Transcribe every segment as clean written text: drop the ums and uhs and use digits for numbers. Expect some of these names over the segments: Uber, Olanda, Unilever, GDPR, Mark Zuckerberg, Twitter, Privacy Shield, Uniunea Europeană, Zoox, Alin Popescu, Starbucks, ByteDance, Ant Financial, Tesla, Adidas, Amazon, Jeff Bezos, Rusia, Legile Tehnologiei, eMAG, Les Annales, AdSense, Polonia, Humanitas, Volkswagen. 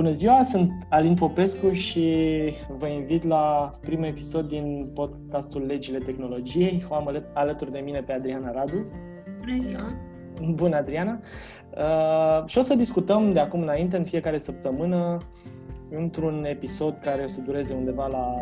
Bună ziua, sunt Alin Popescu și vă invit la primul episod din podcastul Legile Tehnologiei. O am alături de mine pe Adriana Radu. Bună ziua! Bună, Adriana! Și o să discutăm de acum înainte, în fiecare săptămână, într-un episod care o să dureze undeva la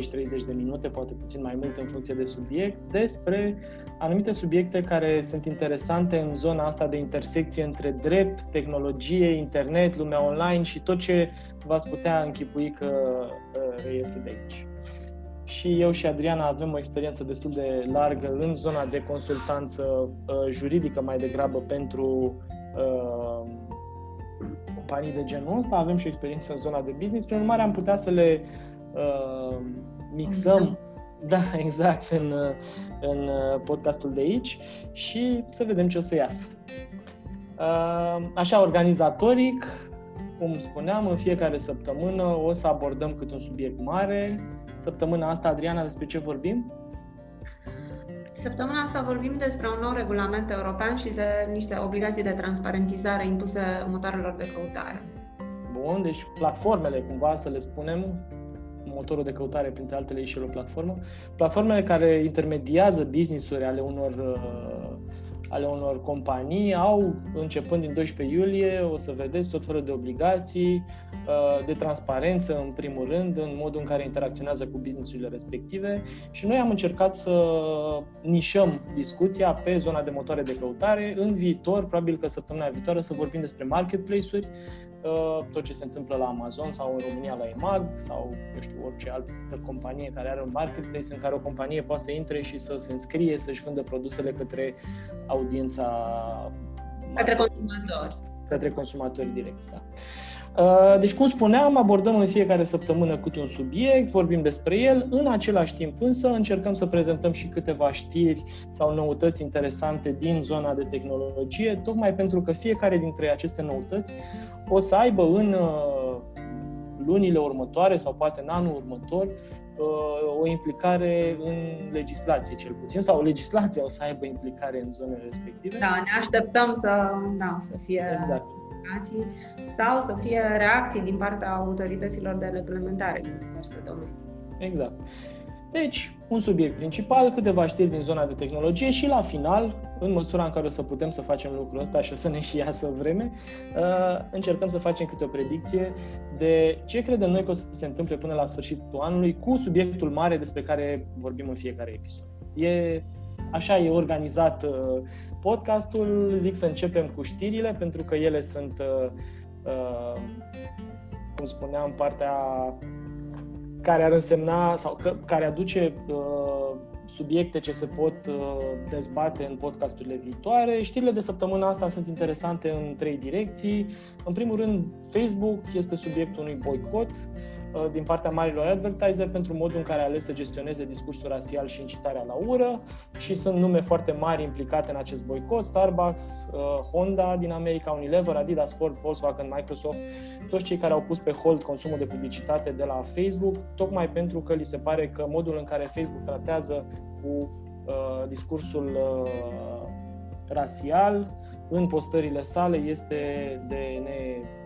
20-30 de minute, poate puțin mai mult în funcție de subiect, despre anumite subiecte care sunt interesante în zona asta de intersecție între drept, tehnologie, internet, lumea online și tot ce v-ați putea închipui că reiese de aici. Și eu și Adriana avem o experiență destul de largă în zona de consultanță juridică, mai degrabă pentru companii de genul ăsta, avem și o experiență în zona de business, prin urmare am putea să le mixăm, da, exact, în podcastul de aici și să vedem ce o să iasă. Așa, organizatoric, cum spuneam, în fiecare săptămână o să abordăm câte un subiect mare. Săptămâna asta, Adriana, despre ce vorbim? Săptămâna asta vorbim despre un nou regulament european și de niște obligații de transparentizare impuse motoarelor de căutare. Bun, deci platformele, cumva să le spunem, motorul de căutare, printre altele, e și el o platformă. Platformele care intermediază business-uri ale unor companii au, începând din 12 iulie, o să vedeți, tot felul de obligații, de transparență, în primul rând, în modul în care interacționează cu business-urile respective. Și noi am încercat să nișăm discuția pe zona de motoare de căutare. În viitor, probabil că săptămâna viitoare, să vorbim despre marketplace-uri, tot ce se întâmplă la Amazon sau în România la eMAG sau, eu știu, orice altă companie care are un marketplace în care o companie poate să intre și să se înscrie, să-și vândă produsele către audiența... Către consumatori. Către consumatori direct, da. Deci, cum spuneam, abordăm în fiecare săptămână câte un subiect, vorbim despre el, în același timp însă încercăm să prezentăm și câteva știri sau noutăți interesante din zona de tehnologie, tocmai pentru că fiecare dintre aceste noutăți o să aibă în lunile următoare sau poate în anul următor o implicare în legislație, cel puțin, sau legislația o să aibă implicare în zonele respective. Da, ne așteptăm să fie... Exact. Sau să fie reacții din partea autorităților de reglementare din diverse domenii. Exact. Deci, un subiect principal, câteva știri din zona de tehnologie și la final, în măsura în care o să putem să facem lucrul ăsta și o să ne și iasă vreme, încercăm să facem câte o predicție de ce credem noi că o să se întâmple până la sfârșitul anului cu subiectul mare despre care vorbim în fiecare episod. Așa e organizat podcastul, zic să începem cu știrile, pentru că ele sunt, cum spuneam, partea care ar însemna sau care aduce subiecte ce se pot dezbate în podcasturile viitoare. Știrile de săptămâna asta sunt interesante în trei direcții. În primul rând, Facebook este subiectul unui boicot din partea marilor advertiser pentru modul în care ales să gestioneze discursul rasial și incitarea la ură și sunt nume foarte mari implicate în acest boicot: Starbucks, Honda din America, Unilever, Adidas, Ford, Volkswagen, Microsoft, toți cei care au pus pe hold consumul de publicitate de la Facebook, tocmai pentru că li se pare că modul în care Facebook tratează cu discursul rasial în postările sale este de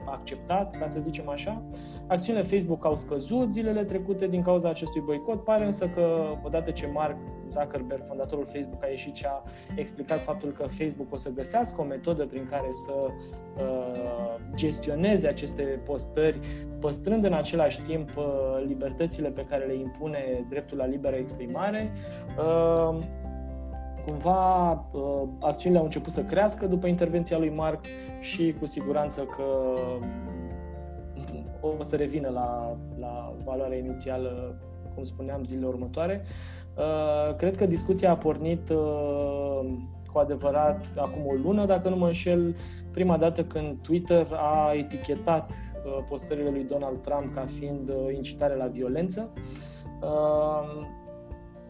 neacceptat, ca să zicem așa. Acțiunile Facebook au scăzut zilele trecute din cauza acestui boicot. Pare însă că, odată ce Mark Zuckerberg, fondatorul Facebook, a ieșit și a explicat faptul că Facebook o să găsească o metodă prin care să gestioneze aceste postări, păstrând în același timp libertățile pe care le impune dreptul la liberă exprimare, cumva acțiunile au început să crească după intervenția lui Mark și cu siguranță că o să revină la valoarea inițială, cum spuneam, zilele următoare. Cred că discuția a pornit cu adevărat acum o lună, dacă nu mă înșel, prima dată când Twitter a etichetat postările lui Donald Trump ca fiind incitare la violență.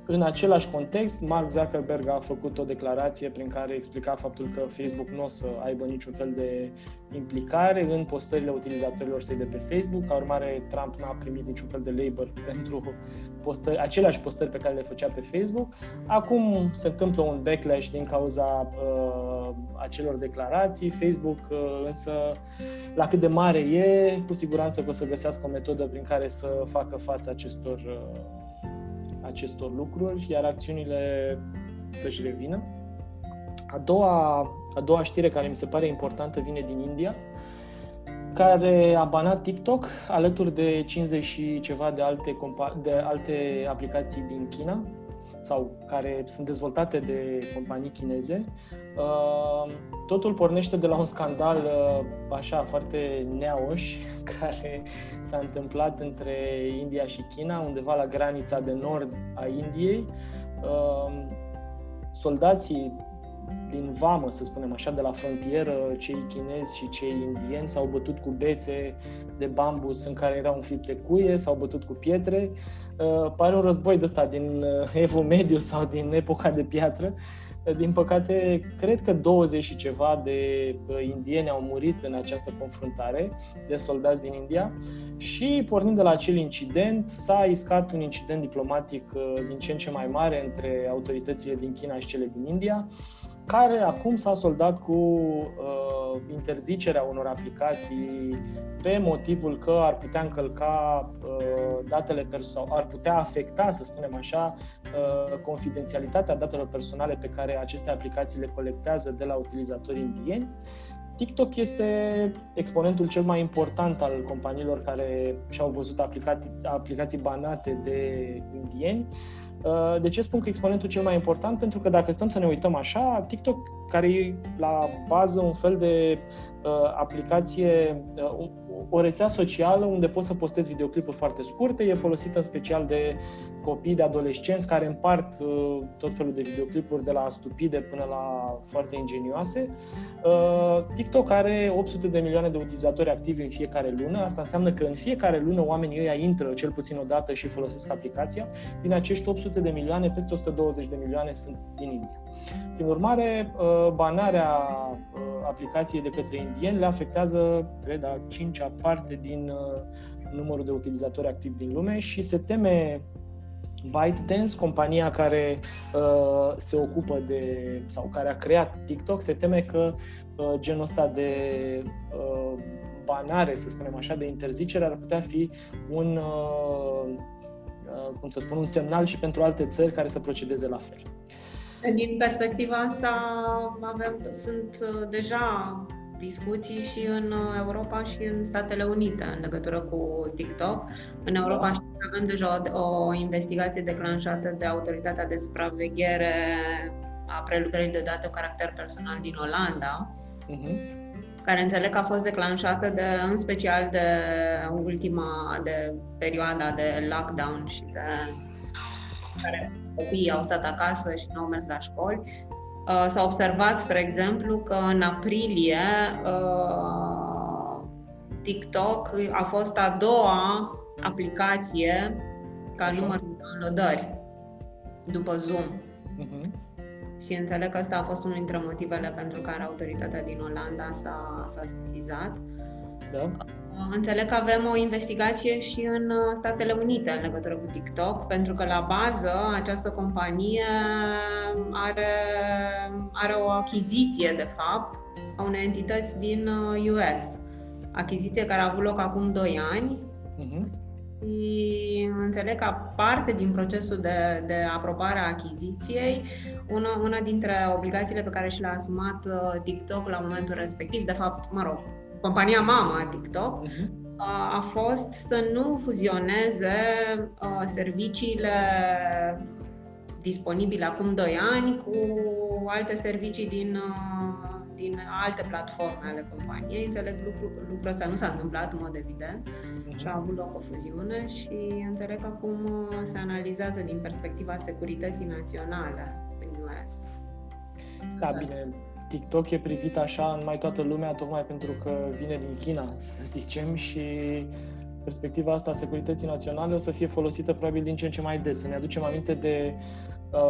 În același context, Mark Zuckerberg a făcut o declarație prin care explica faptul că Facebook nu o să aibă niciun fel de implicare în postările utilizatorilor săi de pe Facebook. Ca urmare, Trump n-a primit niciun fel de label pentru aceleași postări pe care le făcea pe Facebook. Acum se întâmplă un backlash din cauza acelor declarații. Facebook însă, la cât de mare e, cu siguranță că o să găsească o metodă prin care să facă față acestor lucruri, iar acțiunile să-și revină. A doua știre care mi se pare importantă vine din India, care a banat TikTok alături de 50 și ceva de alte aplicații din China sau care sunt dezvoltate de companii chineze. Totul pornește de la un scandal așa foarte neaoș care s-a întâmplat între India și China, undeva la granița de nord a Indiei. Soldații din vamă, să spunem așa, de la frontieră, cei chinezi și cei indieni s-au bătut cu bețe de bambus în care era un fir de cuie, s-au bătut cu pietre. Pare un război de ăsta din Evul Mediu sau din epoca de piatră. Din păcate, cred că 20 și ceva de indieni au murit în această confruntare de soldați din India și, pornind de la acel incident, s-a iscat un incident diplomatic din ce în ce mai mare între autoritățile din China și cele din India, care acum s-a soldat cu interzicerea unor aplicații pe motivul că ar putea încălca datele personale, ar putea afecta, să spunem așa, confidențialitatea datelor personale pe care aceste aplicații le colectează de la utilizatorii indieni. TikTok este exponentul cel mai important al companiilor care și-au văzut aplicații banate de indieni. De ce spun că exponentul cel mai important? Pentru că dacă stăm să ne uităm așa, TikTok, care e la bază un fel de aplicație, o rețea socială unde poți să postezi videoclipuri foarte scurte, e folosită în special de copii, de adolescenți care împart tot felul de videoclipuri de la stupide până la foarte ingenioase. TikTok are 800 de milioane de utilizatori activi în fiecare lună. Asta înseamnă că în fiecare lună oamenii ăia intră cel puțin o dată și folosesc aplicația. Din acești 800 de milioane, peste 120 de milioane sunt din India. Prin urmare, banarea aplicației de către indieni le afectează, cred, a 5-a parte din numărul de utilizatori activi din lume și se teme ByteDance, compania care se ocupă de, sau care a creat TikTok, se teme că genul ăsta de banare, să spunem așa, de interzicere ar putea fi un, un semnal și pentru alte țări care să procedeze la fel. Din perspectiva asta sunt deja discuții și în Europa și în Statele Unite în legătură cu TikTok. În Europa știm că avem deja o investigație declanșată de Autoritatea de Supraveghere a Prelucrării de Date cu Caracter Personal din Olanda, care înțeleg că a fost declanșată în special de perioada de lockdown și de care copiii au stat acasă și nu au mers la școli. S-a observat, spre exemplu, că în aprilie TikTok a fost a doua aplicație ca număr de downloadări după Zoom. Și înțeleg că ăsta a fost unul dintre motivele pentru care autoritatea din Olanda s-a sesizat. Da. Înțeleg că avem o investigație și în Statele Unite în legătură cu TikTok, pentru că la bază această companie are o achiziție, de fapt, a unei entități din US. Achiziție care a avut loc acum 2 ani. Și înțeleg că parte din procesul de aprobare a achiziției, una dintre obligațiile pe care și le-a asumat TikTok la momentul respectiv, de fapt, compania mama TikTok, a fost să nu fuzioneze serviciile disponibile acum 2 ani cu alte servicii din alte platforme ale companiei. Înțeleg lucrul ăsta nu s-a întâmplat în mod evident și a avut loc o fuziune și înțeleg că acum se analizează din perspectiva securității naționale în US. Da, bine. TikTok e privit așa în mai toată lumea, tocmai pentru că vine din China, să zicem, și perspectiva asta a securității naționale o să fie folosită probabil din ce în ce mai des. Să ne aducem aminte de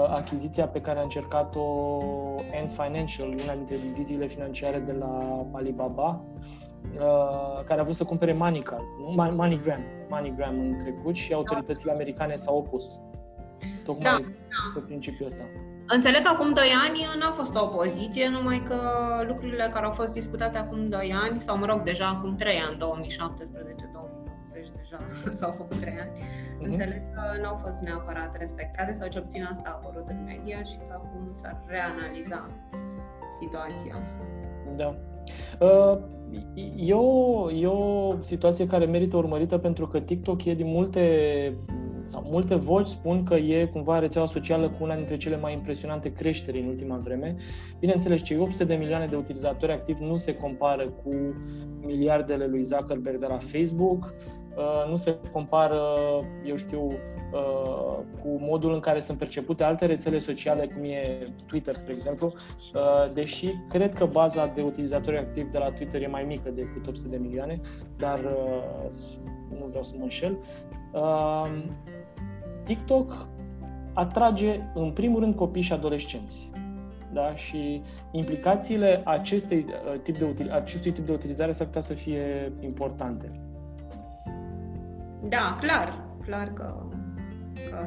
achiziția pe care a încercat-o Ant Financial, una dintre diviziile financiare de la Alibaba, care a vrut să cumpere MoneyGram în trecut și autoritățile americane s-au opus. Tocmai pe principiul ăsta. Înțeleg că acum 2 ani n-a fost o opoziție, numai că lucrurile care au fost discutate acum 2 ani, sau mă rog, deja acum 3 ani, 2017-2020, deja s-au făcut 3 ani, înțeleg că n-au fost neapărat respectate sau cel puțin asta a apărut în media și că acum s-ar reanaliza situația. Da. E o situație care merită urmărită pentru că TikTok e din multe voci spun că e cumva rețeaua socială cu una dintre cele mai impresionante creșteri în ultima vreme. Bineînțeles, cei 800 de milioane de utilizatori activi nu se compară cu miliardele lui Zuckerberg de la Facebook, nu se compară, cu modul în care sunt percepute alte rețele sociale, cum e Twitter, spre exemplu, deși cred că baza de utilizatori activi de la Twitter e mai mică decât 800 de milioane, dar nu vreau să mă înșel. TikTok atrage în primul rând copii și adolescenți. Da? Și implicațiile acestui tip de utilizare s-ar putea să fie importante. Da, clar că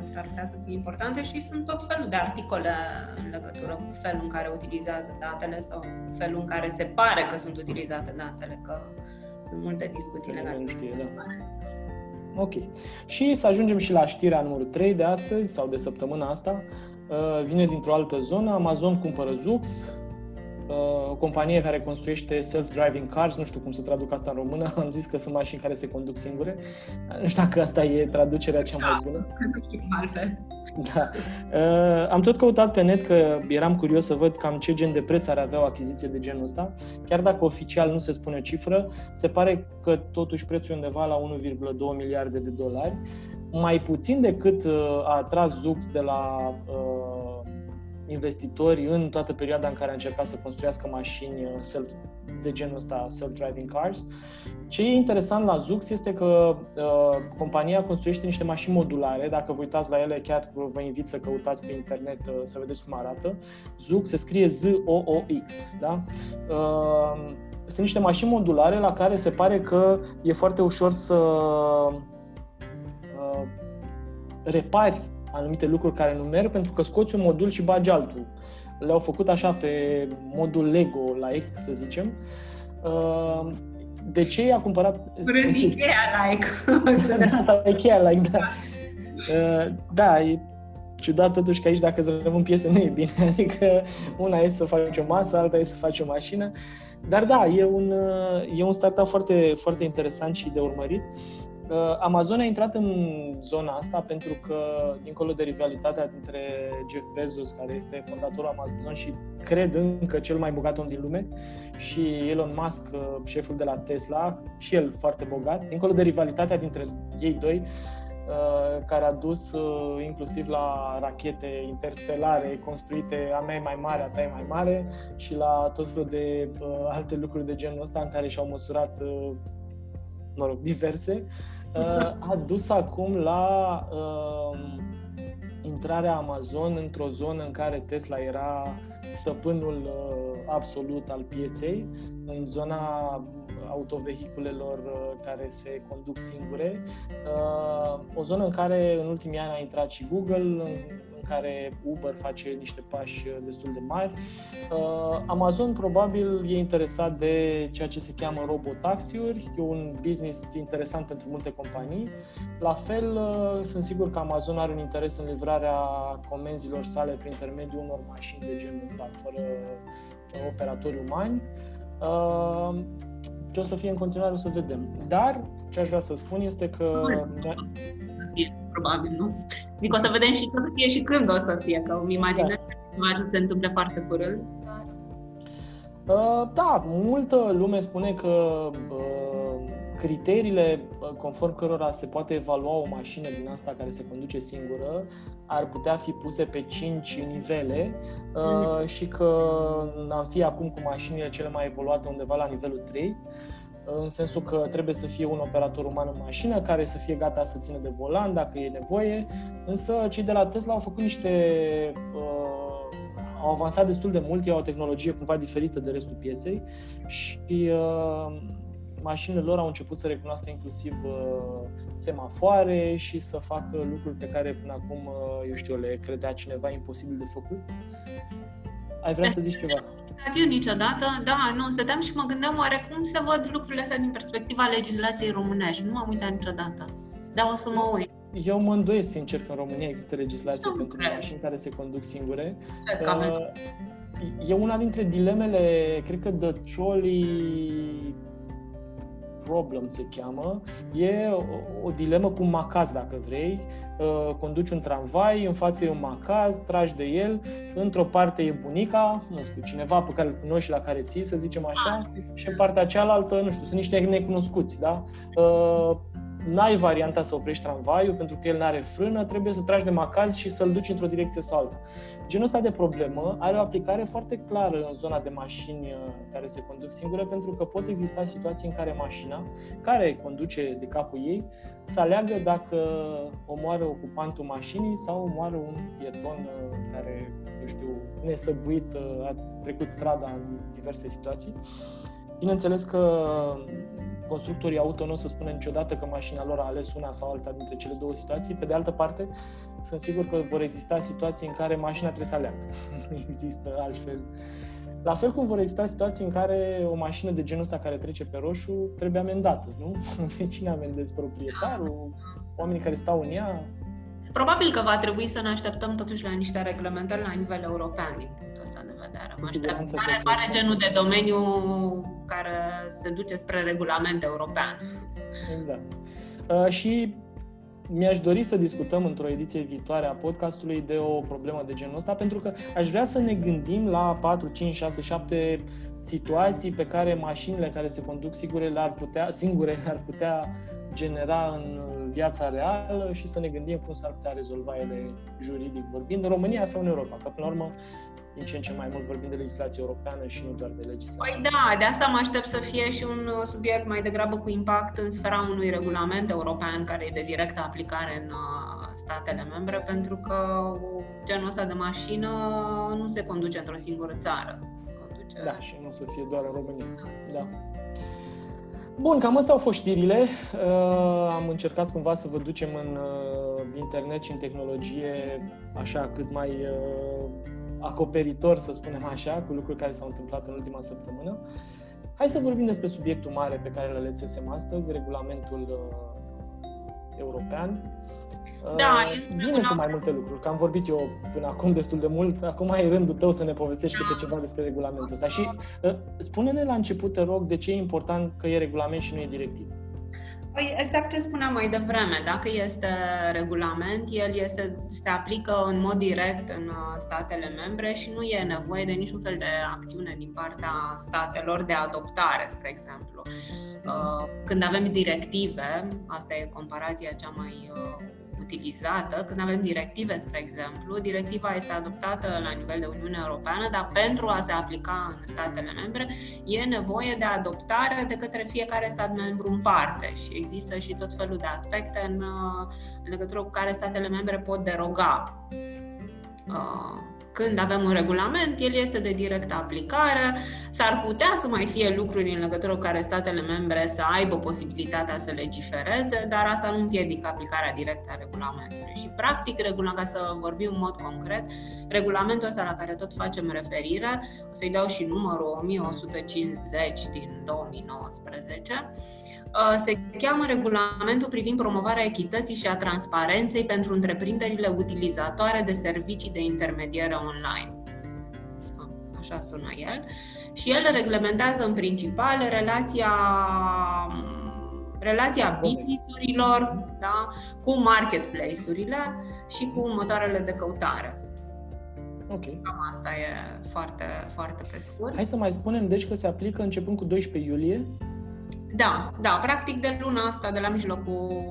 s-ar putea să fie importante și sunt tot felul de articole în legătură cu felul în care utilizează datele sau felul în care se pare că sunt utilizate datele, că sunt multe discuții legate. Ok. Și să ajungem și la știrea numărul 3 de astăzi sau de săptămâna asta. Vine dintr-o altă zonă. Amazon cumpără Zoox, o companie care construiește self-driving cars. Nu știu cum să traduc asta în română. Am zis că sunt mașini care se conduc singure. Nu știu dacă asta e traducerea cea mai bună. Da. Am tot căutat pe net că eram curios să văd cam ce gen de preț ar avea o achiziție de genul ăsta. Chiar dacă oficial nu se spune o cifră, se pare că totuși prețul e undeva la $1.2 miliarde, mai puțin decât a atras Zoox de la investitori în toată perioada în care a încercat să construiască mașini de genul ăsta, self-driving cars. Ce e interesant la Zoox este că compania construiește niște mașini modulare. Dacă vă uitați la ele, chiar vă invit să căutați pe internet să vedeți cum arată. Zoox se scrie Zoox. Da? Sunt niște mașini modulare la care se pare că e foarte ușor să repari anumite lucruri care nu merg, pentru că scoți un modul și bagi altul. Le-au făcut așa pe modul Lego-like, să zicem. De ce i-a cumpărat? Rând Ikea-like. Ikea-like, da. Da, e ciudat totuși că aici dacă îți rămân piese nu e bine. Adică una e să faci o masă, alta e să faci o mașină. Dar da, e un startup foarte, foarte interesant și de urmărit. Amazon a intrat în zona asta pentru că, dincolo de rivalitatea dintre Jeff Bezos, care este fondatorul Amazon și cred încă cel mai bogat om din lume, și Elon Musk, șeful de la Tesla, și el foarte bogat, dincolo de rivalitatea dintre ei doi, care a dus inclusiv la rachete interstelare construite, a mea e mai mare, a ta e mai mare, și la tot felul de alte lucruri de genul ăsta în care și-au măsurat diverse, a dus acum la intrarea Amazon într-o zonă în care Tesla era stăpânul absolut al pieței, în zona autovehiculelor care se conduc singure, o zonă în care în ultimii ani a intrat și Google, în care Uber face niște pași destul de mari. Amazon probabil e interesat de ceea ce se cheamă robotaxiuri, e un business interesant pentru multe companii. La fel, sunt sigur că Amazon are un interes în livrarea comenzilor sale prin intermediul unor mașini de genul ăsta, fără operatori umani. Ce o să fie în continuare, o să vedem. Dar ce aș vrea să spun este că... probabil, nu? Zic, o să vedem și ce o să fie și când o să fie, că îmi imaginez ceva ce se întâmple foarte curând. Dar... Da, multă lume spune că criteriile conform cărora se poate evalua o mașină din asta care se conduce singură ar putea fi puse pe 5 nivele și că am fi acum cu mașinile cele mai evoluate undeva la nivelul 3. în sensul că trebuie să fie un operator uman în mașină care să fie gata să țină de volan dacă e nevoie, însă cei de la Tesla au făcut niște... au avansat destul de mult, ei au o tehnologie cumva diferită de restul pieței și mașinile lor au început să recunoască inclusiv semafoare și să facă lucruri pe care până acum, le credea cineva imposibil de făcut. Ai vrea să zici ceva? Eu niciodată, da, nu, stăteam și mă gândeam oarecum să văd lucrurile astea din perspectiva legislației românești. Nu m-am uitat niciodată, dar o să mă uit. Eu mă îndoiesc, sincer, că în România există legislație pentru mașini care se conduc singure. E una dintre dilemele, cred că the trolley problem se cheamă. E o dilemă cu un macaz, dacă vrei. Conduci un tramvai, în față e un macaz, tragi de el, într-o parte e bunica, nu știu, cineva pe care îl cunoști și la care ții, să zicem așa, și în partea cealaltă, nu știu, sunt niște necunoscuți, da? N-ai varianta să oprești tramvaiul, pentru că el n-are frână, trebuie să tragi de macaz și să-l duci într-o direcție sau alta. Genul ăsta de problemă are o aplicare foarte clară în zona de mașini care se conduc singure, pentru că pot exista situații în care mașina, care conduce de capul ei, să aleagă dacă omoară ocupantul mașinii sau omoară un pieton care, nesăbuit, a trecut strada în diverse situații. Bineînțeles că constructorii auto nu o să spună niciodată că mașina lor a ales una sau alta dintre cele două situații. Pe de altă parte, sunt sigur că vor exista situații în care mașina trebuie să aleagă. Nu există altfel. La fel cum vor exista situații în care o mașină de genul ăsta care trece pe roșu trebuie amendată, nu? Cine amendezi? Proprietarul? Oamenii care stau în ea? Probabil că va trebui să ne așteptăm totuși la niște reglementări la nivel european, din punctul ăsta de vedere. Mă aștept care pare genul de domeniu care se duce spre regulament european. Exact. Și mi-aș dori să discutăm într-o ediție viitoare a podcastului de o problemă de genul ăsta, pentru că aș vrea să ne gândim la 4, 5, 6, 7 situații pe care mașinile care se conduc singure ar putea genera în viața reală și să ne gândim cum s-ar putea rezolva ele juridic vorbind, în România sau în Europa, că până la urmă din ce în ce mai mult vorbim de legislație europeană și nu doar de legislație. Păi da, de asta mă aștept să fie și un subiect mai degrabă cu impact în sfera unui regulament european care e de directă aplicare în statele membre, pentru că genul ăsta de mașină nu se conduce într-o singură țară. Da, și nu o să fie doar în România. Da. Bun, cam astea au fost știrile. Am încercat cumva să vă ducem în internet și în tehnologie așa cât mai acoperitor, să spunem așa, cu lucruri care s-au întâmplat în ultima săptămână. Hai să vorbim despre subiectul mare pe care îl alesesem astăzi, regulamentul european. Da, bine cu mai multe lucruri, că am vorbit eu până acum destul de mult. Acum ai rândul tău să ne povestești câte ceva despre regulamentul ăsta. Și spune-ne la început, te rog, de ce e important că e regulament și nu e directivă. Păi exact ce spuneam mai devreme, dacă este regulament, el se aplică în mod direct în statele membre și nu e nevoie de niciun fel de acțiune din partea statelor de adoptare, spre exemplu. Când avem directive, asta e comparația cea mai utilizată, când avem directive, spre exemplu, directiva este adoptată la nivel de Uniunea Europeană, dar pentru a se aplica în statele membre e nevoie de adoptare de către fiecare stat membru în parte și există și tot felul de aspecte în legătură cu care statele membre pot deroga. Când avem un regulament, el este de directă aplicare, s-ar putea să mai fie lucruri în legătură cu care statele membre să aibă posibilitatea să legifereze, dar asta nu împiedică aplicarea directă a regulamentului. Și practic, ca să vorbim în mod concret, regulamentul ăsta la care tot facem referire, o să-i dau și numărul 1150 din 2019, se cheamă Regulamentul privind promovarea echității și a transparenței pentru întreprinderile utilizatoare de servicii de intermediere online. Așa sună el. Și el reglementează în principal relația business-urilor, da, cu marketplace-urile și cu motoarele de căutare. Okay. Cam asta e foarte, foarte pe scurt. Hai să mai spunem, deci, că se aplică începând cu 12 iulie. Da, da, practic de luna asta, de la mijlocul.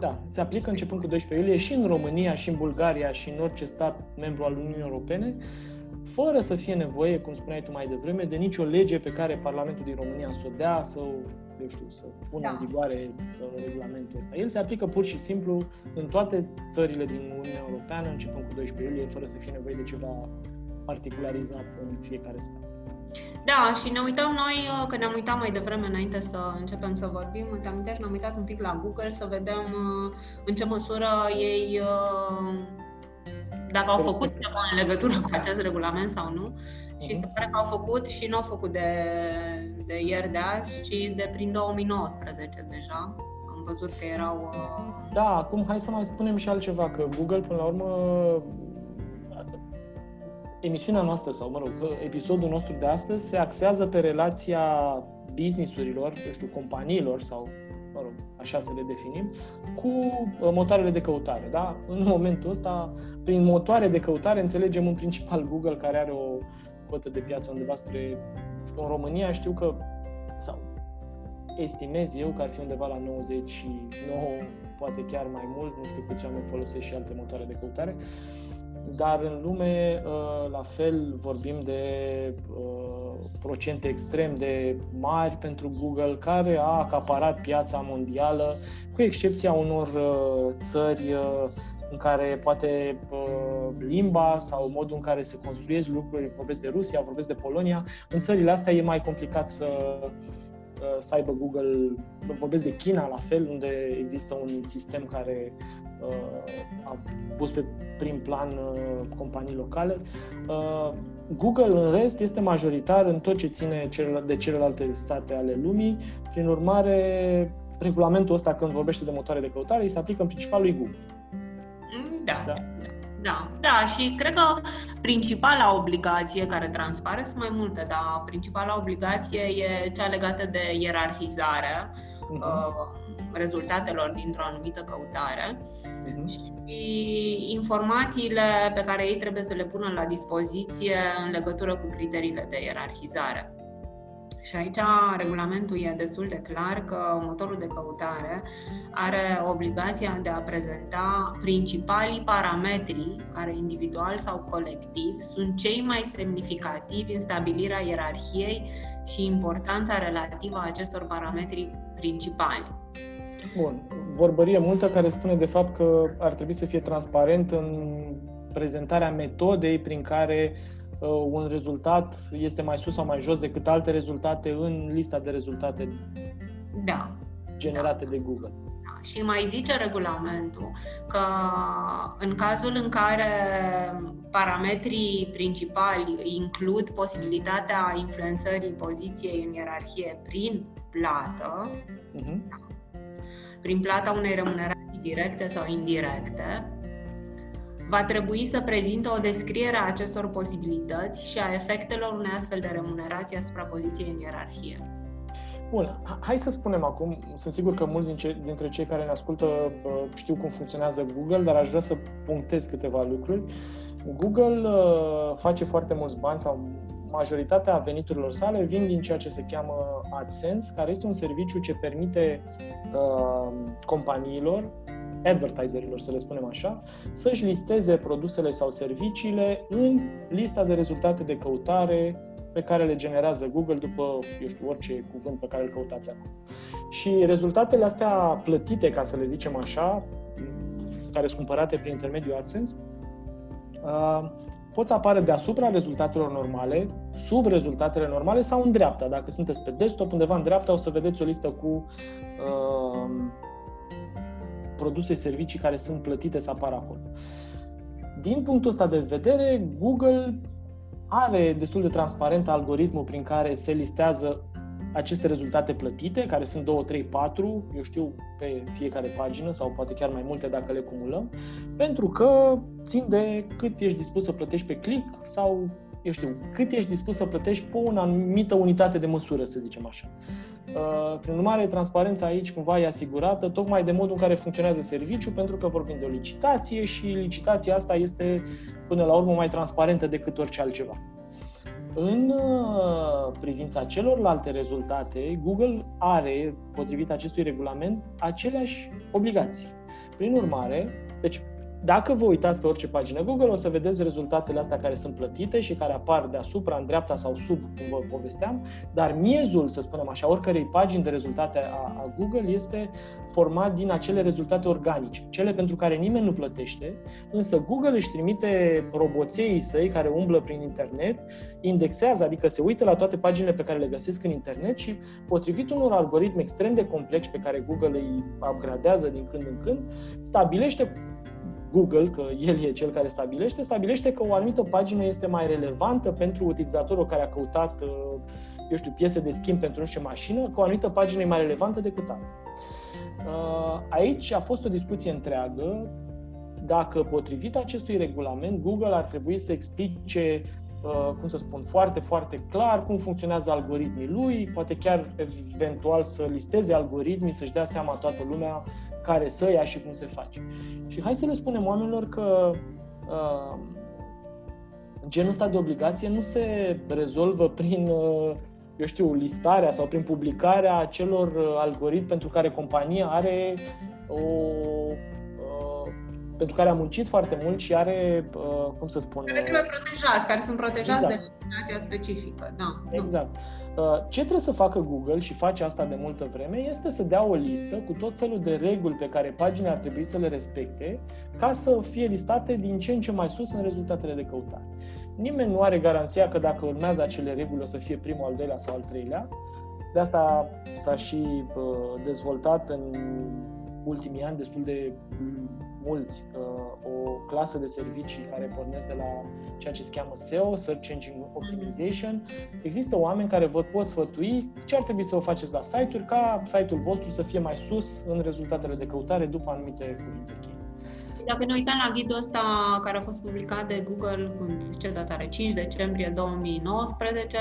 Da, se aplică începând cu 12 iulie și în România, și în Bulgaria, și în orice stat membru al Uniunii Europene, fără să fie nevoie, cum spuneai tu mai devreme, de nicio lege pe care Parlamentul din România să o dea sau, eu știu, să pună în vigoare regulamentul ăsta. El se aplică pur și simplu în toate țările din Uniunea Europeană, începând cu 12 iulie, fără să fie nevoie de ceva particularizat în fiecare stat. Da, și ne uităm noi, că ne-am uitat mai devreme înainte să începem să vorbim, îți amintești, ne-am uitat un pic la Google să vedem în ce măsură ei, dacă au făcut ceva în legătură cu acest regulament sau nu. Și se pare că au făcut și nu au făcut de ieri de azi, ci de prin 2019 deja. Am văzut că erau... Da, acum hai să mai spunem și altceva, că Google, până la urmă, emisiunea noastră, sau mă rog, episodul nostru de astăzi se axează pe relația business-urilor, eu știu, companiilor sau, mă rog, așa să le definim, cu motoarele de căutare, da? În momentul ăsta, prin motoare de căutare înțelegem în principal Google, care are o cotă de piață undeva spre, în România știu că, sau estimez eu că ar fi undeva la 99, poate chiar mai mult, nu știu câți oameni folosesc și alte motoare de căutare. Dar în lume, la fel, vorbim de procente extrem de mari pentru Google, care a acaparat piața mondială, cu excepția unor țări în care poate limba sau modul în care se construiesc lucruri, vorbesc de Rusia, vorbesc de Polonia, în țările astea e mai complicat să aibă Google, vorbesc de China la fel, unde există un sistem care a pus pe prim plan companii locale. Google, în rest, este majoritar în tot ce ține de celelalte state ale lumii. Prin urmare, regulamentul ăsta, când vorbește de motoare de căutare, îi se aplică în principal lui Google. Da, și cred că principala obligație care transpare sunt mai multe, dar principala obligație e cea legată de ierarhizare rezultatelor dintr-o anumită căutare și informațiile pe care ei trebuie să le pună la dispoziție în legătură cu criteriile de ierarhizare. Și aici regulamentul e destul de clar că motorul de căutare are obligația de a prezenta principalii parametri care individual sau colectiv sunt cei mai semnificativi în stabilirea ierarhiei și importanța relativă a acestor parametri principali. Bun, vorbărie multă care spune de fapt că ar trebui să fie transparent în prezentarea metodei prin care un rezultat este mai sus sau mai jos decât alte rezultate în lista de rezultate generate de Google. Da. Și mai zice regulamentul că în cazul în care parametrii principali includ posibilitatea influențării poziției în ierarhie prin plată, prin plata unei remunerații directe sau indirecte, va trebui să prezintă o descriere a acestor posibilități și a efectelor unei astfel de remunerații asupra poziției în ierarhie. Bun, hai să spunem acum, sunt sigur că mulți dintre cei care ne ascultă știu cum funcționează Google, dar aș vrea să punctez câteva lucruri. Google face foarte mulți bani sau majoritatea veniturilor sale vin din ceea ce se cheamă AdSense, care este un serviciu ce permite companiilor, advertiserilor, să le spunem așa, să-și listeze produsele sau serviciile în lista de rezultate de căutare pe care le generează Google după, eu știu, orice cuvânt pe care îl căutați acum. Și rezultatele astea plătite, ca să le zicem așa, care sunt cumpărate prin intermediul AdSense, pot să apară deasupra rezultatelor normale, sub rezultatele normale sau în dreapta. Dacă sunteți pe desktop, undeva în dreapta o să vedeți o listă cu produse, servicii care sunt plătite să apară acolo. Din punctul ăsta de vedere, Google are destul de transparent algoritmul prin care se listează aceste rezultate plătite, care sunt 2, 3, 4, eu știu, pe fiecare pagină sau poate chiar mai multe dacă le cumulăm, pentru că țin de cât ești dispus să plătești pe click sau, eu știu, cât ești dispus să plătești pe o anumită unitate de măsură, să zicem așa. Prin urmare, transparența aici cumva e asigurată tocmai de modul în care funcționează serviciul, pentru că vorbim de o licitație și licitația asta este până la urmă mai transparentă decât orice altceva. În privința celorlalte rezultate, Google are, potrivit acestui regulament, aceleași obligații. Prin urmare, deci Dacă vă uitați pe orice pagină Google, o să vedeți rezultatele astea care sunt plătite și care apar deasupra, în dreapta sau sub, cum vă povesteam, dar miezul, să spunem așa, oricărei pagini de rezultate a Google este format din acele rezultate organice, cele pentru care nimeni nu plătește, însă Google își trimite roboței săi care umblă prin internet, indexează, adică se uită la toate paginile pe care le găsesc în internet și, potrivit unor algoritmi extrem de complexi pe care Google îi upgradează din când în când, stabilește Google, că el e cel care stabilește că o anumită pagină este mai relevantă pentru utilizatorul care a căutat, eu știu, piese de schimb pentru nu știu ce mașină, că o anumită pagină e mai relevantă decât alta. Aici a fost o discuție întreagă dacă, potrivit acestui regulament, Google ar trebui să explice, cum să spun, foarte, foarte clar cum funcționează algoritmii lui, poate chiar eventual să listeze algoritmii, să-și dea seama toată lumea care să ia și cum se face. Și hai să le spunem oamenilor că genul ăsta de obligație nu se rezolvă prin, eu știu, listarea sau prin publicarea acelor algoritmi pentru care compania are pentru care a muncit foarte mult și are, cum să spun... Care sunt protejați exact. De legislația specifică. Da. Exact. Ce trebuie să facă Google, și face asta de multă vreme, este să dea o listă cu tot felul de reguli pe care paginile ar trebui să le respecte ca să fie listate din ce în ce mai sus în rezultatele de căutare. Nimeni nu are garanția că dacă urmează acele reguli o să fie primul, al doilea sau al treilea. De asta s-a și dezvoltat în ultimii ani destul de mulți o clasă de servicii care pornesc de la ceea ce se cheamă SEO, Search Engine Optimization. Există oameni care vă pot sfătui ce ar trebui să o faceți la site-uri ca site-ul vostru să fie mai sus în rezultatele de căutare după anumite cuvinte cheie. Dacă ne uităm la ghidul ăsta care a fost publicat de Google, ce dată are, 5 decembrie 2019,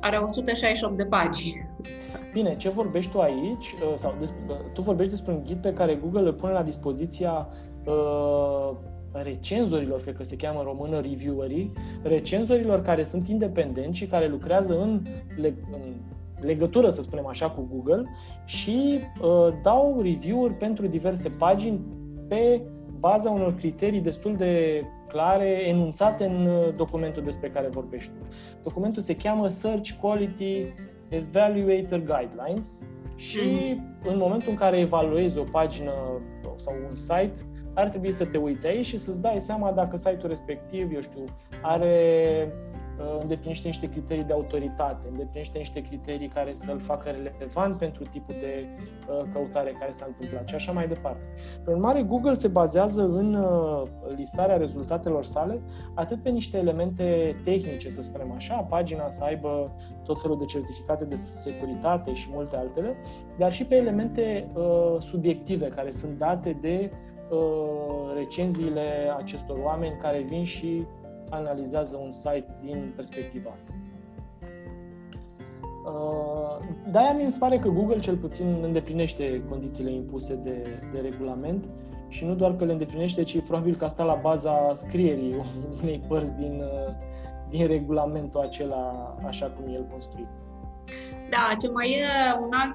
are 168 de pagini. Bine, ce vorbești tu aici, sau tu vorbești despre un ghid pe care Google îl pune la dispoziția recenzorilor, cred că se cheamă în română reviewerii, recenzorilor care sunt independenți și care lucrează în legătură, să spunem așa, cu Google și dau review-uri pentru diverse pagini pe baza unor criterii destul de clare, enunțate în documentul despre care vorbești tu. Documentul se cheamă Search Quality Evaluator Guidelines și în momentul în care evaluezi o pagină sau un site, ar trebui să te uiți aici și să-ți dai seama dacă site-ul respectiv, eu știu, are îndeplinește niște criterii de autoritate, îndeplinește niște criterii care să-l facă relevant pentru tipul de căutare care s-a întâmplat și așa mai departe. Prin urmare, Google se bazează în listarea rezultatelor sale atât pe niște elemente tehnice, să spunem așa, pagina să aibă tot felul de certificate de securitate și multe altele, dar și pe elemente subiective care sunt date de recenziile acestor oameni care vin și analizează un site din perspectiva asta. De-aia mi se pare că Google cel puțin îndeplinește condițiile impuse de regulament și nu doar că le îndeplinește, ci probabil că a stat la baza scrierii unei părți din regulamentul acela așa cum el construit. Da, ce mai e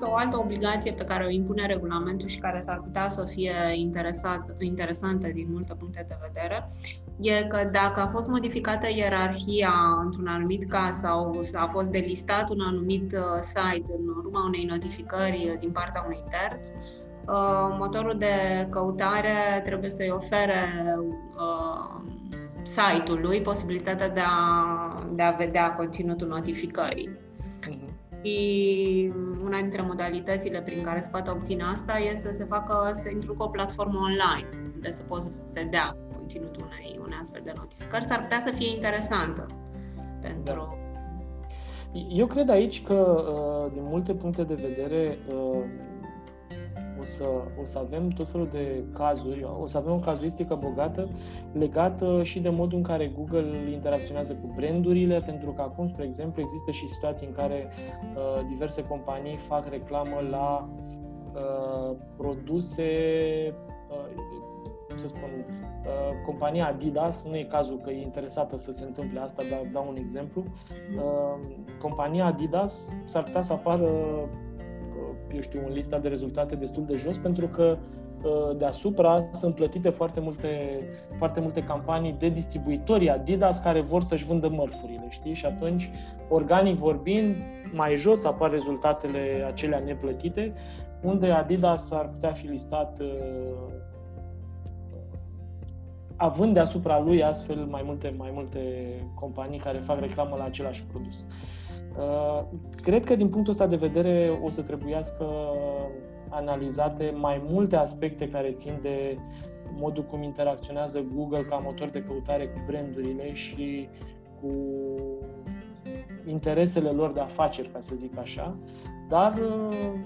o altă obligație pe care o impune regulamentul și care s-ar putea să fie interesantă din multe puncte de vedere, e că dacă a fost modificată ierarhia într-un anumit caz sau a fost delistat un anumit site în urma unei notificări din partea unui terț, motorul de căutare trebuie să-i ofere site-ului posibilitatea de a vedea conținutul notificării. Și una dintre modalitățile prin care se poate obține asta este să introducă o platformă online unde să poți vedea conținutul unei astfel de notificări. S-ar putea să fie interesantă pentru... Eu cred aici că, din multe puncte de vedere, o să avem tot felul de cazuri, o să avem o cazuistică bogată legată și de modul în care Google interacționează cu brandurile, pentru că acum, spre exemplu, există și situații în care diverse companii fac reclamă la produse, să spun, compania Adidas, nu e cazul că e interesată să se întâmple asta, dar dau un exemplu. Compania Adidas s-ar putea să apară, eu știu, în lista de rezultate destul de jos, pentru că deasupra sunt plătite foarte multe campanii de distribuitorii Adidas care vor să-și vândă mărfurile, știi? Și atunci, organic vorbind, mai jos apar rezultatele acelea neplătite, unde Adidas ar putea fi listat având deasupra lui astfel mai multe companii care fac reclamă la același produs. Cred că din punctul ăsta de vedere o să trebuiască analizate mai multe aspecte care țin de modul cum interacționează Google ca motor de căutare cu brandurile și cu interesele lor de afaceri, ca să zic așa, dar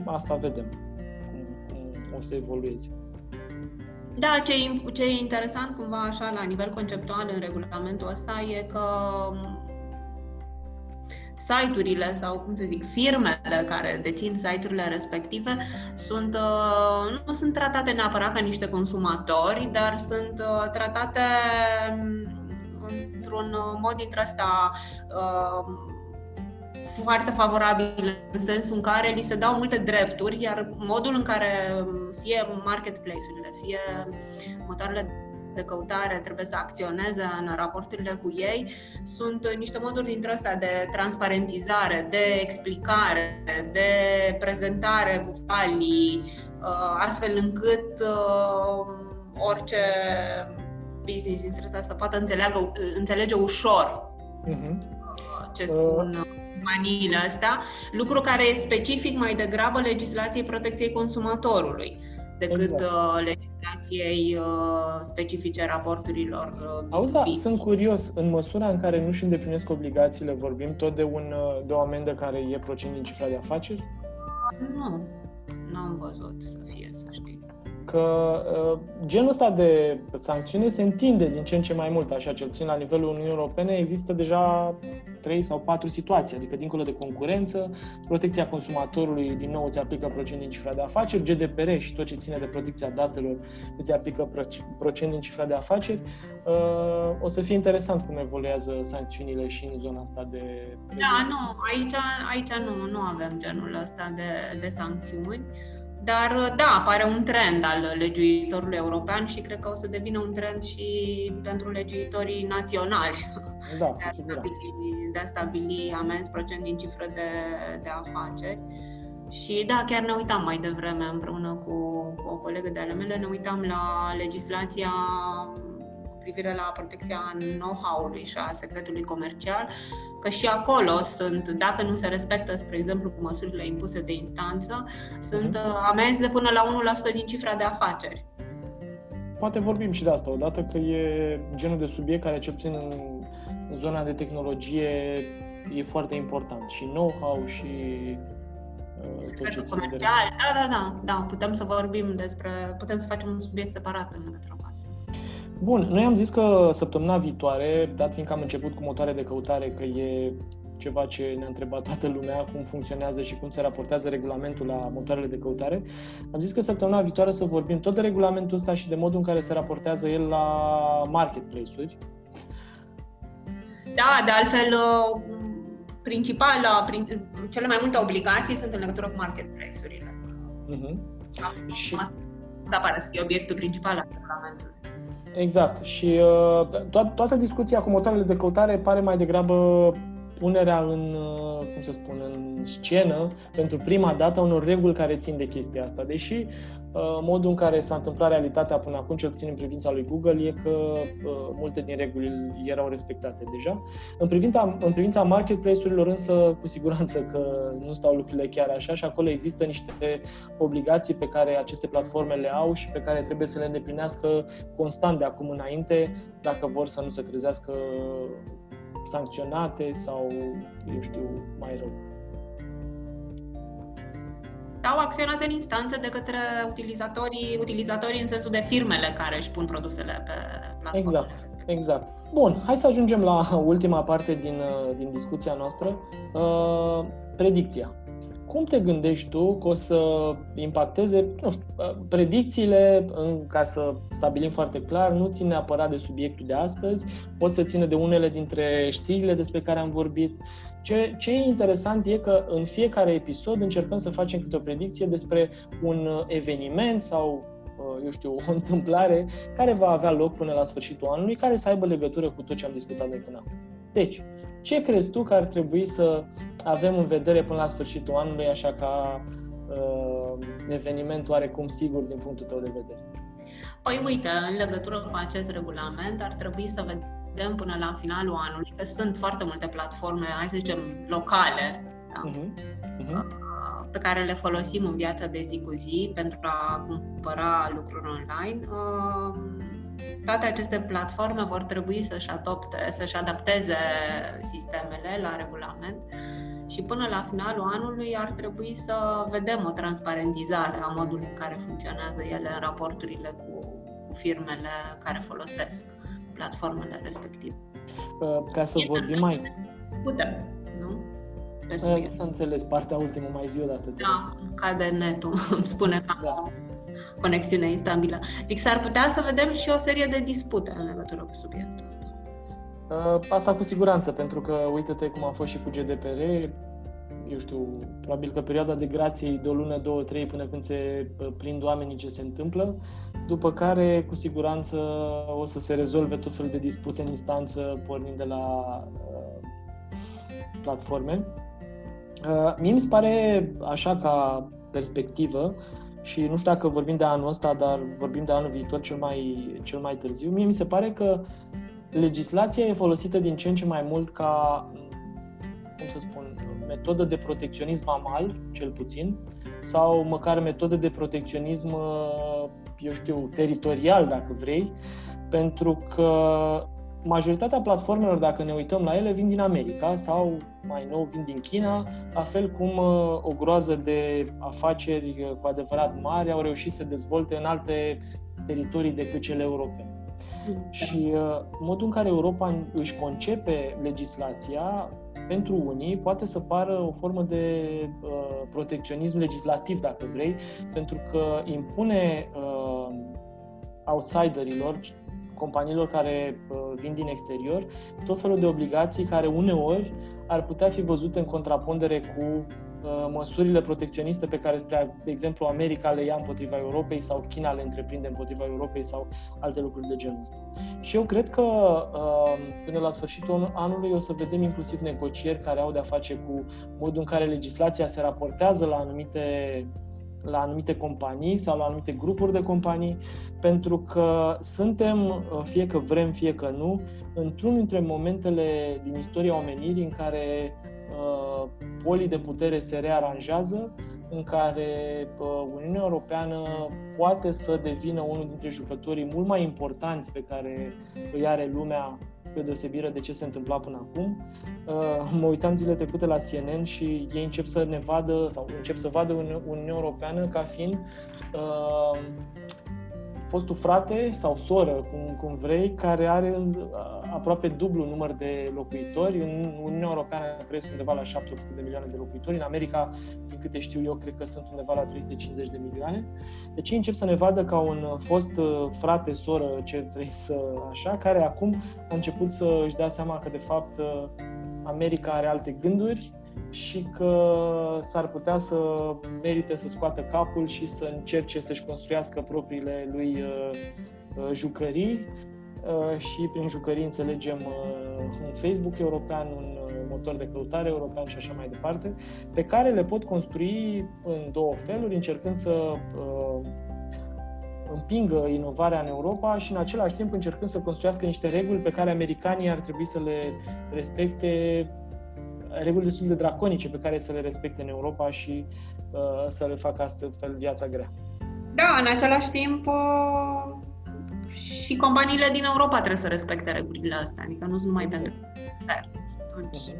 asta vedem cum o să evolueze. Da, ce e interesant cumva așa la nivel conceptual în regulamentul ăsta e că site-urile sau, cum să zic, firmele care dețin site-urile respective sunt, nu sunt tratate neapărat ca niște consumatori, dar sunt tratate într-un mod dintre ăsta foarte favorabil, în sensul în care li se dau multe drepturi, iar modul în care fie marketplace-urile, fie motoarele de căutare trebuie să acționeze în raporturile cu ei, sunt niște moduri dintre astea de transparentizare, de explicare, de prezentare cu falii, astfel încât orice business din strada asta poate înțelege ușor ce spun companiile astea, lucru care e specific mai degrabă legislației protecției consumatorului decât legislației specifice raporturilor. Auzi, da, sunt curios, în măsura în care nu își îndeplinesc obligațiile, vorbim tot de o amendă care e procent din cifra de afaceri? Nu am văzut să fie, să știi. Că genul ăsta de sancțiune se întinde din ce în ce mai mult, așa, cel puțin la nivelul Uniunii Europene, există deja 3 sau 4 situații, adică dincolo de concurență, protecția consumatorului din nou îți aplică procent din cifra de afaceri, GDPR și tot ce ține de protecția datelor îți aplică procent din cifra de afaceri. O să fie interesant cum evoluează sancțiunile și în zona asta de... Da, nu, aici nu avem genul ăsta de sancțiuni. Dar, da, apare un trend al legiuitorului european și cred că o să devină un trend și pentru legiuitorii naționali, da, de a stabili amenzi procent din cifră de afaceri. Și da, chiar ne uitam mai devreme împreună cu o colegă de ale mele, ne uitam la legislația cu privire la protecția know-how-ului și a secretului comercial, că și acolo sunt, dacă nu se respectă, spre exemplu, măsurile impuse de instanță, sunt amenzi de până la 1% din cifra de afaceri. Poate vorbim și de asta odată, că e genul de subiect care, cel puțin în zona de tehnologie, e foarte important. Și know-how și... secretul comercial, da, putem să facem un subiect separat în legătură cu asta. Bun, noi am zis că săptămâna viitoare, dat fiindcă am început cu motoare de căutare, că e ceva ce ne-a întrebat toată lumea, cum funcționează și cum se raportează regulamentul la motoarele de căutare, am zis că săptămâna viitoare să vorbim tot de regulamentul ăsta și de modul în care se raportează el la marketplace-uri. Da, de altfel, cele mai multe obligații sunt în legătură cu marketplace-urile. Asta pare să fie obiectul principal al regulamentului. Exact. Și toată discuția cu motoarele de căutare pare mai degrabă punerea în scenă pentru prima dată unor reguli care țin de chestia asta. Deși modul în care s-a întâmplat realitatea până acum, cel puțin în privința lui Google, e că multe din reguli erau respectate deja. În privința marketplace-urilor însă, cu siguranță că nu stau lucrurile chiar așa și acolo există niște obligații pe care aceste platforme le au și pe care trebuie să le îndeplinească constant de acum înainte dacă vor să nu se trezească sancționate sau, eu știu, mai rău. Sau acționate în instanță de către utilizatorii în sensul de firmele care își pun produsele pe platformele. Exact. Bun, hai să ajungem la ultima parte din discuția noastră, predicția. Cum te gândești tu că o să impacteze, nu știu, predicțiile, ca să stabilim foarte clar, nu țin neapărat de subiectul de astăzi, pot să țină de unele dintre știrile despre care am vorbit. Ce e interesant e că în fiecare episod încercăm să facem câte o predicție despre un eveniment sau eu știu, o întâmplare care va avea loc până la sfârșitul anului, care să aibă legătură cu tot ce am discutat noi până acum. Deci, ce crezi tu că ar trebui să avem în vedere până la sfârșitul anului, așa ca eveniment oarecum sigur din punctul tău de vedere? Păi uite, în legătură cu acest regulament ar trebui să vedem până la finalul anului, că sunt foarte multe platforme, hai să zicem, locale, da? Pe care le folosim în viața de zi cu zi pentru a cumpăra lucruri online. Toate aceste platforme vor trebui să-și adapteze sistemele la regulament și până la finalul anului ar trebui să vedem o transparentizare a modului în care funcționează ele în raporturile cu firmele care folosesc platformele respective. Ca să vorbim mai... Putem, nu? Pe subiect. Înțeles, partea ultimă, mai zi o dată. Da, cade netul, îmi spune că am conexiune instabilă. Zic, s-ar putea să vedem și o serie de dispute în legătură cu subiectul ăsta. Asta cu siguranță, pentru că uite-te cum a fost și cu GDPR, eu știu, probabil că perioada de grație e de o lună, două, trei, până când se prind oamenii ce se întâmplă, după care, cu siguranță, o să se rezolve tot felul de dispute în instanță, pornind de la platforme. Mie mi se pare, așa ca perspectivă, și nu știu dacă vorbim de anul ăsta, dar vorbim de anul viitor cel mai târziu, mie mi se pare că legislația e folosită din ce în ce mai mult ca, cum să spun, metodă de protecționism vamal, cel puțin, sau măcar metodă de protecționism, eu știu, teritorial, dacă vrei, pentru că majoritatea platformelor, dacă ne uităm la ele, vin din America sau, mai nou, vin din China, la fel cum o groază de afaceri cu adevărat mari au reușit să dezvolte în alte teritorii decât cele europene. Și modul în care Europa își concepe legislația, pentru unii, poate să pară o formă de protecționism legislativ, dacă vrei, pentru că impune outsiderilor, companiilor care vin din exterior, tot felul de obligații care uneori ar putea fi văzute în contrapondere cu măsurile protecționiste pe care, spre exemplu, America le ia împotriva Europei sau China le întreprinde împotriva Europei sau alte lucruri de genul ăsta. Și eu cred că până la sfârșitul anului o să vedem inclusiv negocieri care au de-a face cu modul în care legislația se raportează la anumite companii sau la anumite grupuri de companii, pentru că suntem, fie că vrem, fie că nu, într-unul dintre momentele din istoria omenirii în care polii de putere se rearanjează, în care Uniunea Europeană poate să devină unul dintre jucătorii mult mai importanți pe care îi are lumea, spre deosebire de ce se întâmpla până acum. Mă uitam zile trecute la CNN și ei încep să ne vadă, sau încep să vadă Uniunea Europeană ca fiind fostul frate sau soră, cum vrei, care are aproape dublu număr de locuitori. În Uniunea Europeană cresc undeva la 700 de milioane de locuitori. În America, din câte știu eu, cred că sunt undeva la 350 de milioane. Deci încep să ne vadă ca un fost frate, soră, ce vrei să așa, care acum a început să își dea seama că, de fapt, America are alte gânduri și că s-ar putea să merite să scoată capul și să încerce să-și construiască propriile lui jucării. Și prin jucării înțelegem un Facebook european, un motor de căutare european și așa mai departe, pe care le pot construi în două feluri, încercând să împingă inovarea în Europa și în același timp încercând să construiască niște reguli pe care americanii ar trebui să le respecte, reguli destul de draconice pe care să le respecte în Europa și să le facă astfel viața grea. Da, în același timp și companiile din Europa trebuie să respecte regulile astea, adică nu sunt numai pentru extern.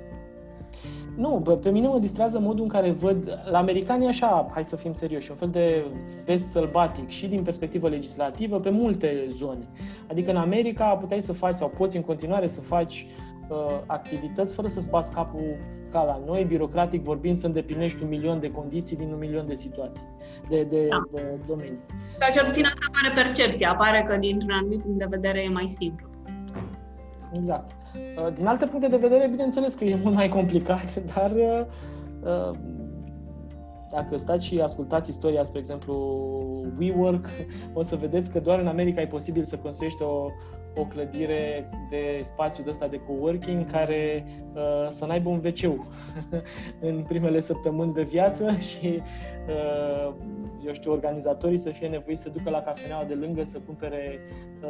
Nu, pe mine mă distrează modul în care văd la americani așa, hai să fim serioși, un fel de vest sălbatic și din perspectivă legislativă pe multe zone. Adică în America puteai să faci sau poți în continuare să faci activități fără să-ți bați capul ca la noi, birocratic vorbind, să îndeplinești 1.000.000 de condiții din 1.000.000 de situații, de domenii. Dar cel puțin asta apare percepția, apare că dintr-un anumit punct de vedere e mai simplu. Exact. Din alte puncte de vedere, bineînțeles că e mult mai complicat, dar Dacă stați și ascultați istoria, spre exemplu, WeWork, o să vedeți că doar în America e posibil să construiești o clădire de spațiu de ăsta de coworking care să n-aibă un WC-ul în primele săptămâni de viață și, organizatorii să fie nevoiți să ducă la cafeneaua de lângă să cumpere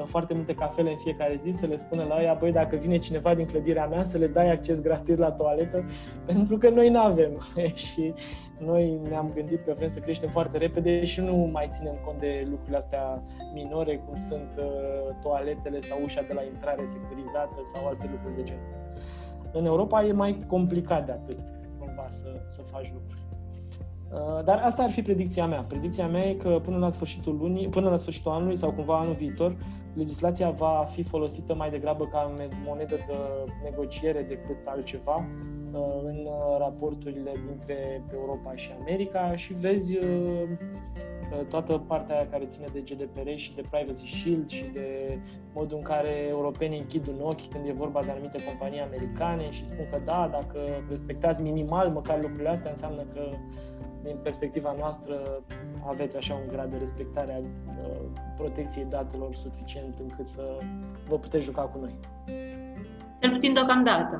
foarte multe cafele în fiecare zi, să le spună la ea, băi, dacă vine cineva din clădirea mea, să le dai acces gratuit la toaletă, pentru că noi n-avem. Și noi ne-am gândit că vrem să creștem foarte repede și nu mai ținem cont de lucrurile astea minore, cum sunt toaletele sau ușa de la intrare securizată sau alte lucruri de genul ăsta. În Europa e mai complicat de atât, cumva, să faci lucruri. Dar asta ar fi predicția mea. Predicția mea e că până la sfârșitul anului sau cumva anul viitor, legislația va fi folosită mai degrabă ca monedă de negociere decât altceva în raporturile dintre Europa și America și vezi toată partea care ține de GDPR și de Privacy Shield și de modul în care europenii închid un ochi când e vorba de anumite companii americane și spun că da, dacă respectați minimal măcar lucrurile astea, înseamnă că din perspectiva noastră aveți așa un grad de respectare a protecției datelor suficient încât să vă puteți juca cu noi. Cel puțin deocamdată.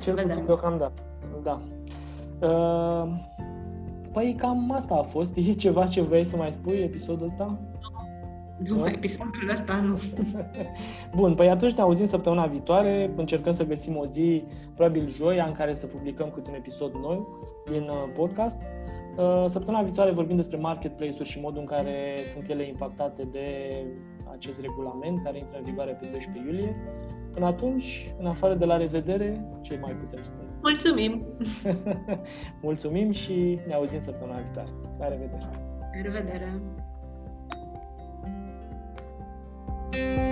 Cel puțin deocamdată, da. Păi cam asta a fost. E ceva ce vrei să mai spui episodul ăsta? Nu, episodul ăsta nu. Bun, păi atunci ne auzim săptămâna viitoare. Încercăm să găsim o zi, probabil joia, în care să publicăm câte un episod nou din podcast. Săptămâna viitoare vorbim despre marketplace-uri și modul în care sunt ele impactate de acest regulament care intră în vigoare pe 12 iulie. Până atunci, în afară de la revedere, ce mai putem spune? Mulțumim! Mulțumim și ne auzim săptămâna viitoare. La revedere! La revedere!